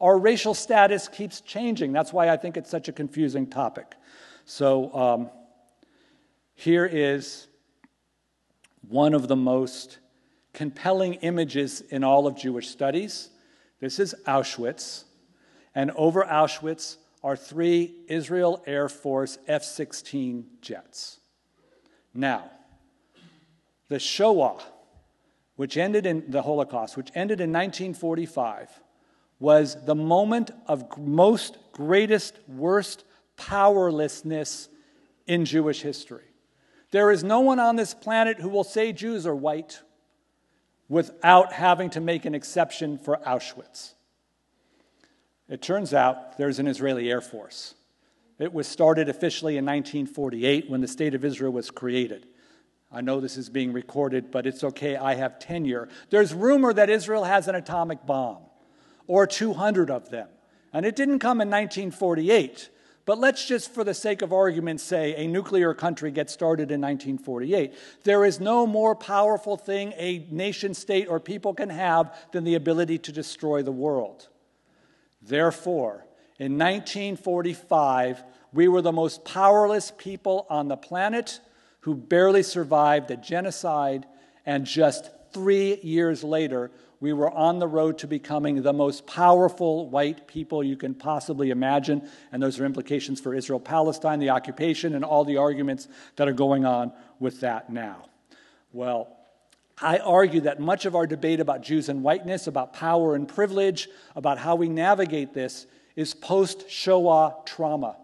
Our racial status keeps changing. That's why I think it's such a confusing topic. So um, here is one of the most compelling images in all of Jewish studies. This is Auschwitz. And over Auschwitz are three Israel Air Force F sixteen jets. Now, the Shoah, which ended in the Holocaust, which ended in nineteen forty-five, was the moment of most, greatest, worst powerlessness in Jewish history. There is no one on this planet who will say Jews are white without having to make an exception for Auschwitz. It turns out there's an Israeli Air Force. It was started officially in nineteen forty-eight when the State of Israel was created. I know this is being recorded, but it's okay, I have tenure. There's rumor that Israel has an atomic bomb, or two hundred of them. And it didn't come in nineteen forty-eight. But let's just, for the sake of argument, say a nuclear country gets started in nineteen forty-eight. There is no more powerful thing a nation state or people can have than the ability to destroy the world. Therefore, in nineteen forty-five, we were the most powerless people on the planet who barely survived a genocide, and just three years later, we were on the road to becoming the most powerful white people you can possibly imagine, and those are implications for Israel-Palestine, the occupation, and all the arguments that are going on with that now. Well, I argue that much of our debate about Jews and whiteness, about power and privilege, about how we navigate this, is post-Shoah trauma,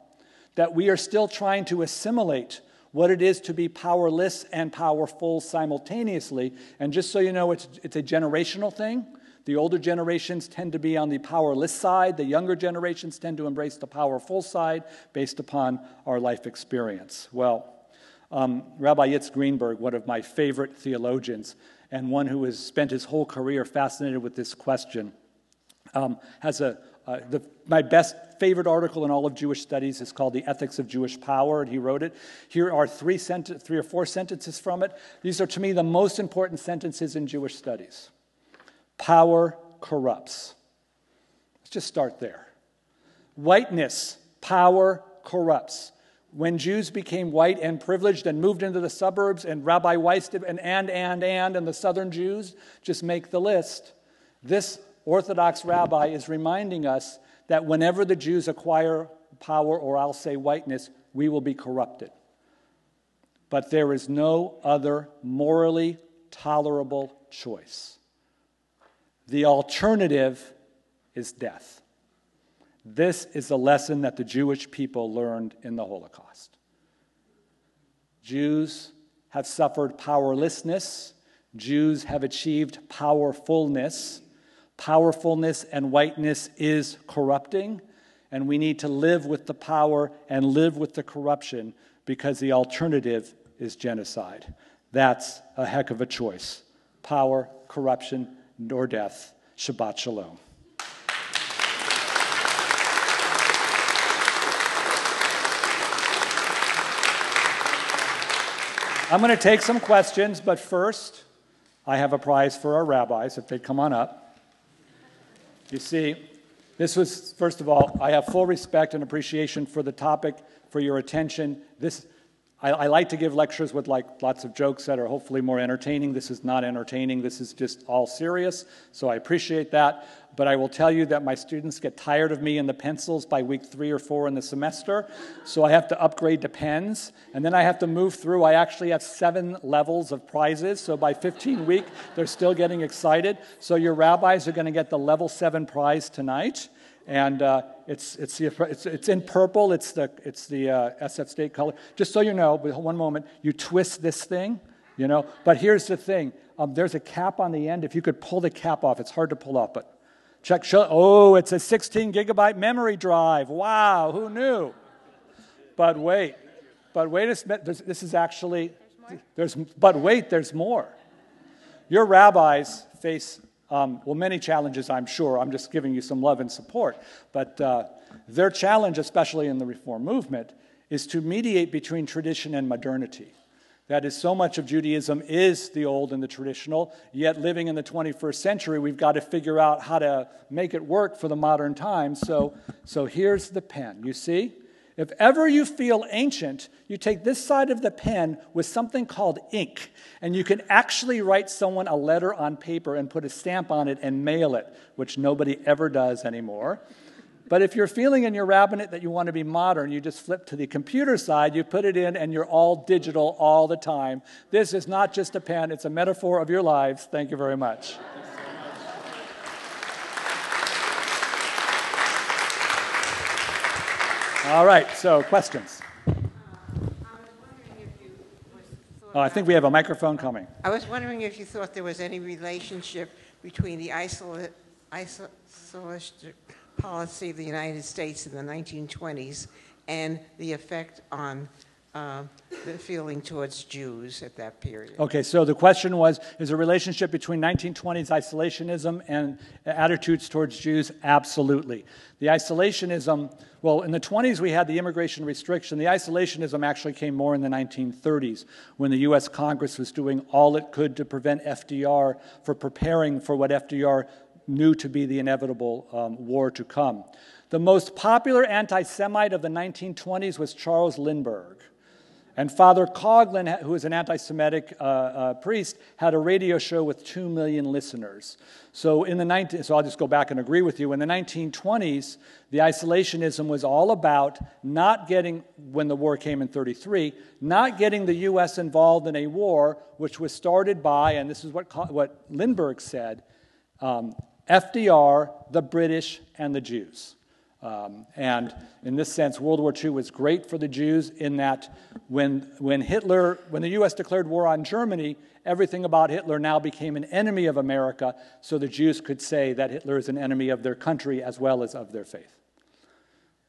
that we are still trying to assimilate what it is to be powerless and powerful simultaneously. And just so you know, it's, it's a generational thing. The older generations tend to be on the powerless side. The younger generations tend to embrace the powerful side based upon our life experience. Well, um, Rabbi Yitz Greenberg, one of my favorite theologians, and one who has spent his whole career fascinated with this question, um, has a Uh, the, my best favorite article in all of Jewish studies is called The Ethics of Jewish Power, and he wrote it. Here are three, sent three or four sentences from it. These are, to me, the most important sentences in Jewish studies. Power corrupts. Let's just start there. Whiteness, power corrupts. When Jews became white and privileged and moved into the suburbs, and Rabbi Weiss did, and, and, and, and, and the Southern Jews, just make the list, this Orthodox rabbi is reminding us that whenever the Jews acquire power, or I'll say whiteness, we will be corrupted. But there is no other morally tolerable choice. The alternative is death. This is the lesson that the Jewish people learned in the Holocaust. Jews have suffered powerlessness. Jews have achieved powerfulness. Powerfulness and whiteness is corrupting, and we need to live with the power and live with the corruption, because the alternative is genocide. That's a heck of a choice. Power, corruption, or death. Shabbat Shalom. I'm going to take some questions, but first, I have a prize for our rabbis, if they'd come on up. You see, this was, first of all, I have full respect and appreciation for the topic, for your attention. This, I, I like to give lectures with like lots of jokes that are hopefully more entertaining. This is not entertaining. This is just all serious, so I appreciate that. But I will tell you that my students get tired of me and the pencils by week three or four in the semester, so I have to upgrade to pens, and then I have to move through. I actually have seven levels of prizes, so by fifteen week, they're still getting excited. So your rabbis are going to get the level seven prize tonight. And uh, it's, it's, the, it's, it's in purple, it's the, it's the uh, S F State color. Just so you know, one moment, you twist this thing, you know. But here's the thing, um, there's a cap on the end. If you could pull the cap off, it's hard to pull off, but check, show, oh, it's a sixteen gigabyte memory drive. Wow, who knew? But wait, but wait a minute, this, this is actually, there's, but wait, there's more. Your rabbis face Um, well, many challenges, I'm sure. I'm just giving you some love and support. But uh, their challenge, especially in the Reform movement, is to mediate between tradition and modernity. That is, so much of Judaism is the old and the traditional, yet living in the twenty-first century, we've got to figure out how to make it work for the modern time. So, so here's the pen, you see? If ever you feel ancient, you take this side of the pen with something called ink, and you can actually write someone a letter on paper and put a stamp on it and mail it, which nobody ever does anymore. But if you're feeling in your rabbinate that you want to be modern, you just flip to the computer side, you put it in, and you're all digital all the time. This is not just a pen, it's a metaphor of your lives. Thank you very much. All right, so questions? Uh, I was wondering if you thought oh, I think we have a microphone coming. I was wondering if you thought there was any relationship between the isolate, isolation policy of the United States in the nineteen twenties and the effect on uh, the feeling towards Jews at that period. Okay, so the question was, is there a relationship between nineteen twenties isolationism and attitudes towards Jews? Absolutely. The isolationism... Well, in the twenties, we had the immigration restriction. The isolationism actually came more in the nineteen thirties, when the U S Congress was doing all it could to prevent F D R from preparing for what F D R knew to be the inevitable um, war to come. The most popular anti-Semite of the nineteen twenties was Charles Lindbergh. And Father Coughlin, who was an anti-Semitic uh, uh, priest, had a radio show with two million listeners. So in the nineteen, so I'll just go back and agree with you. In the nineteen twenties, the isolationism was all about not getting, when the war came in thirty-three, not getting the U S involved in a war which was started by, and this is what what Lindbergh said, um, F D R, the British, and the Jews. Um, and in this sense, World War Two was great for the Jews in that when, when Hitler, when the U S declared war on Germany, everything about Hitler now became an enemy of America, so the Jews could say that Hitler is an enemy of their country as well as of their faith.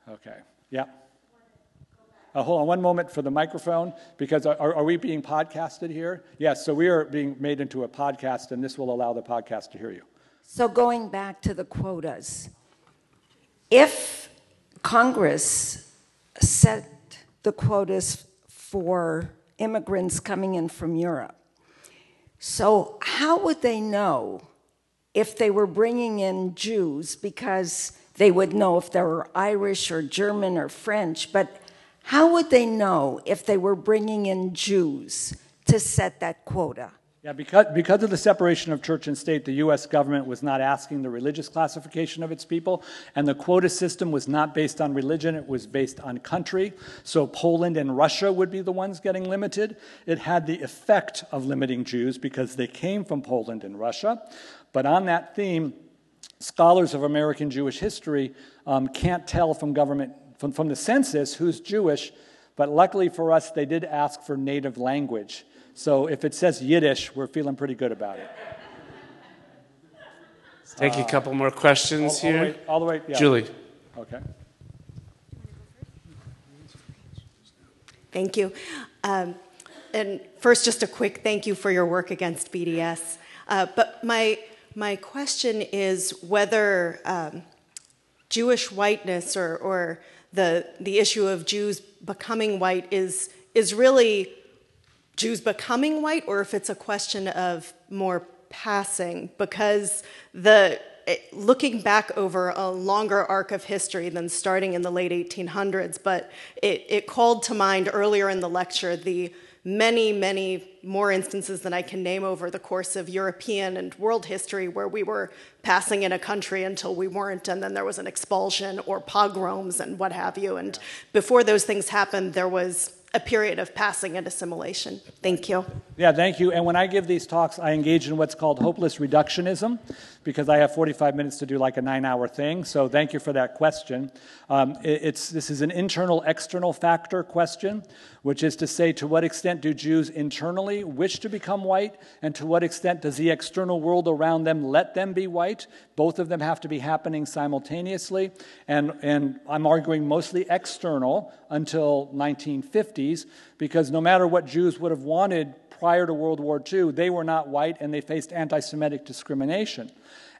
Okay, yeah. Uh, hold on one moment for the microphone, because are, are we being podcasted here? Yes, so we are being made into a podcast, and this will allow the podcast to hear you. So going back to the quotas, if Congress set the quotas for immigrants coming in from Europe, so how would they know if they were bringing in Jews? Because they would know if they were Irish or German or French, but how would they know if they were bringing in Jews to set that quota? Yeah, because, because of the separation of church and state, the U S government was not asking the religious classification of its people, and the quota system was not based on religion, it was based on country. So Poland and Russia would be the ones getting limited. It had the effect of limiting Jews because they came from Poland and Russia. But on that theme, scholars of American Jewish history um, can't tell from government, from, from the census who's Jewish, but luckily for us, they did ask for native language. So if it says Yiddish, we're feeling pretty good about it. Let's take uh, a couple more questions all, here. All the way, all the way yeah. Julie. Okay. Thank you. Um, and first, just a quick thank you for your work against B D S. Uh, but my, my question is whether um, Jewish whiteness or, or the, the issue of Jews becoming white is, is really Jews becoming white, or if it's a question of more passing, because the looking back over a longer arc of history than starting in the late eighteen hundreds, but it, it called to mind earlier in the lecture the many, many more instances than I can name over the course of European and world history where we were passing in a country until we weren't, and then there was an expulsion or pogroms and what have you, and before those things happened, there was a period of passing and assimilation. Thank you. Yeah, thank you. And when I give these talks, I engage in what's called hopeless reductionism, because I have forty-five minutes to do like a nine-hour thing. So thank you for that question. Um, it, it's, this is an internal-external factor question, which is to say, to what extent do Jews internally wish to become white, and to what extent does the external world around them let them be white? Both of them have to be happening simultaneously. And, and I'm arguing mostly external until nineteen fifty, because no matter what Jews would have wanted prior to World War Two, they were not white and they faced anti-Semitic discrimination.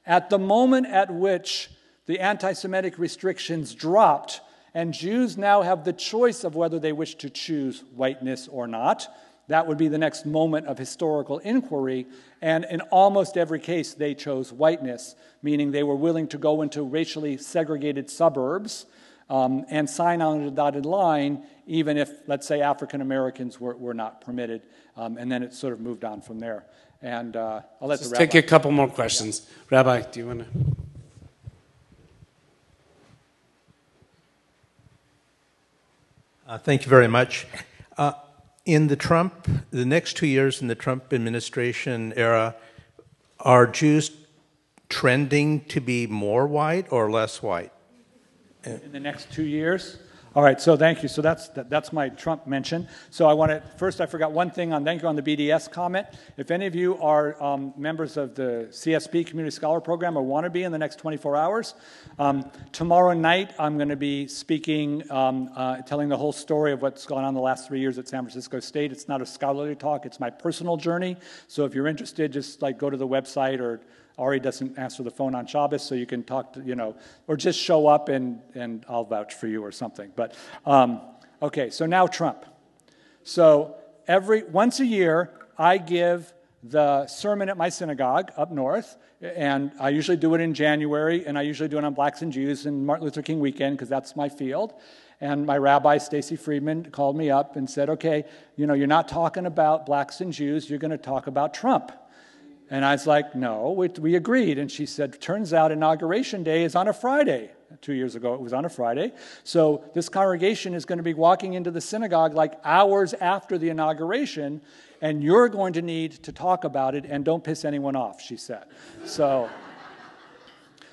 At the moment at which the anti-Semitic restrictions dropped and Jews now have the choice of whether they wish to choose whiteness or not, that would be the next moment of historical inquiry, and in almost every case they chose whiteness, meaning they were willing to go into racially segregated suburbs Um, and sign on a dotted line, even if, let's say, African Americans were, were not permitted. Um, and then it sort of moved on from there. And uh, I'll let Just the take rabbi. Take a couple more questions. Yeah. Rabbi, do you want to? Uh, thank you very much. Uh, in the Trump, the next two years in the Trump administration era, are Jews trending to be more white or less white? In the next two years? All right, so thank you. So that's that, that's my Trump mention. So I want to, first I forgot one thing on, thank you on the B D S comment. If any of you are um, members of the C S P, Community Scholar Program, or want to be in the next twenty-four hours, um, tomorrow night I'm going to be speaking, um, uh, telling the whole story of what's gone on the last three years at San Francisco State. It's not a scholarly talk, it's my personal journey. So if you're interested, just like go to the website, or Ari doesn't answer the phone on Shabbos, so you can talk to, you know, or just show up and, and I'll vouch for you or something. But, um, okay, so now Trump. So every, once a year, I give the sermon at my synagogue up north, and I usually do it in January, and I usually do it on Blacks and Jews and Martin Luther King weekend, because that's my field. And my rabbi, Stacy Friedman, called me up and said, okay, you know, you're not talking about Blacks and Jews, you're going to talk about Trump. And I was like, no, we, we agreed. And she said, turns out Inauguration Day is on a Friday. Two years ago, it was on a Friday. So this congregation is going to be walking into the synagogue like hours after the inauguration, and you're going to need to talk about it, and don't piss anyone off, she said. So,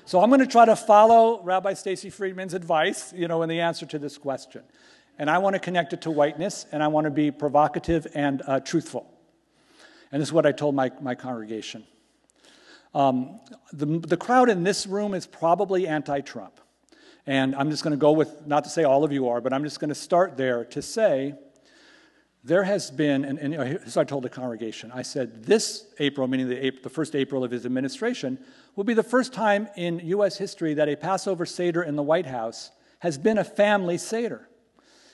so I'm going to try to follow Rabbi Stacy Friedman's advice, you know, in the answer to this question. And I want to connect it to whiteness, and I want to be provocative and uh, truthful. And this is what I told my, my congregation. Um, the, the crowd in this room is probably anti-Trump. And I'm just going to go with, not to say all of you are, but I'm just going to start there to say, there has been, and, and here's what I told the congregation. I said, this April, meaning the, April, the first April of his administration, will be the first time in U S history that a Passover Seder in the White House has been a family Seder,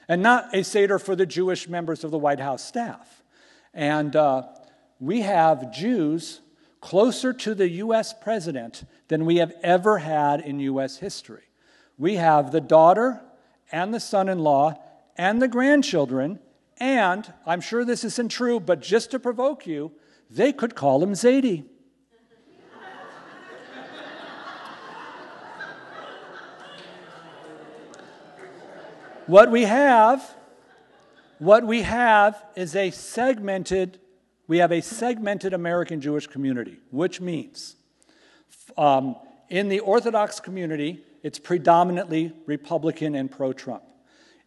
and not a Seder for the Jewish members of the White House staff. And Uh, we have Jews closer to the U S president than we have ever had in U S history. We have the daughter and the son-in-law and the grandchildren, and I'm sure this isn't true, but just to provoke you, they could call him Zadie. What we have, what we have is a segmented We have a segmented American Jewish community, which means um, in the Orthodox community, it's predominantly Republican and pro-Trump.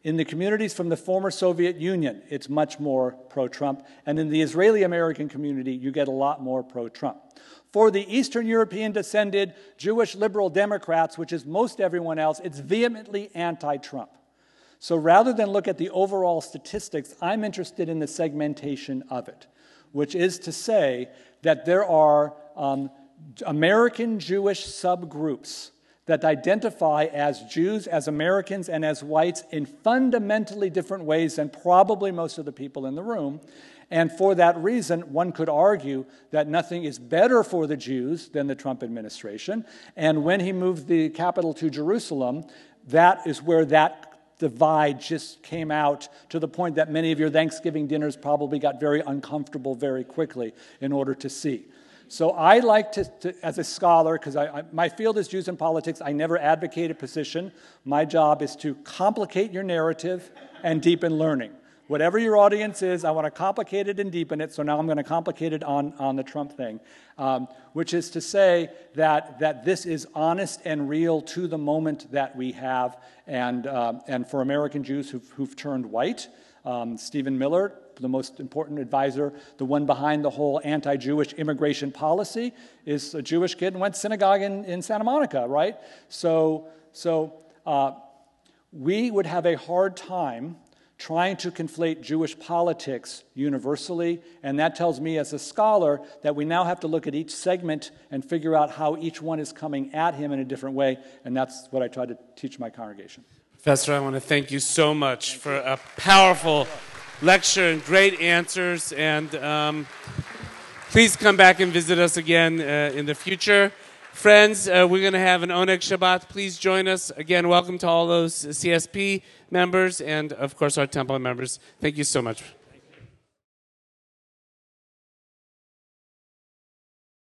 In the communities from the former Soviet Union, it's much more pro-Trump. And in the Israeli-American community, you get a lot more pro-Trump. For the Eastern European-descended Jewish liberal Democrats, which is most everyone else, it's vehemently anti-Trump. So rather than look at the overall statistics, I'm interested in the segmentation of it, which is to say that there are um, American Jewish subgroups that identify as Jews, as Americans, and as whites in fundamentally different ways than probably most of the people in the room. And for that reason, one could argue that nothing is better for the Jews than the Trump administration. And when he moved the capital to Jerusalem, that is where that divide just came out, to the point that many of your Thanksgiving dinners probably got very uncomfortable very quickly in order to see. So I like to, to as a scholar, because I, I, my field is Jews in politics, I never advocate a position. My job is to complicate your narrative and deepen learning. Whatever your audience is, I want to complicate it and deepen it, so now I'm going to complicate it on, on the Trump thing, um, which is to say that, that this is honest and real to the moment that we have, and, um, and for American Jews who've, who've turned white, um, Stephen Miller, the most important advisor, the one behind the whole anti-Jewish immigration policy, is a Jewish kid and went to synagogue in, in Santa Monica, right? So, so uh, we would have a hard time trying to conflate Jewish politics universally, and that tells me as a scholar that we now have to look at each segment and figure out how each one is coming at him in a different way, and that's what I tried to teach my congregation. Professor, I want to thank you so much thank for you. a powerful lecture and great answers, and um, please come back and visit us again uh, in the future. Friends, uh, we're going to have an Oneg Shabbat. Please join us. Again, welcome to all those C S P members and, of course, our temple members. Thank you so much.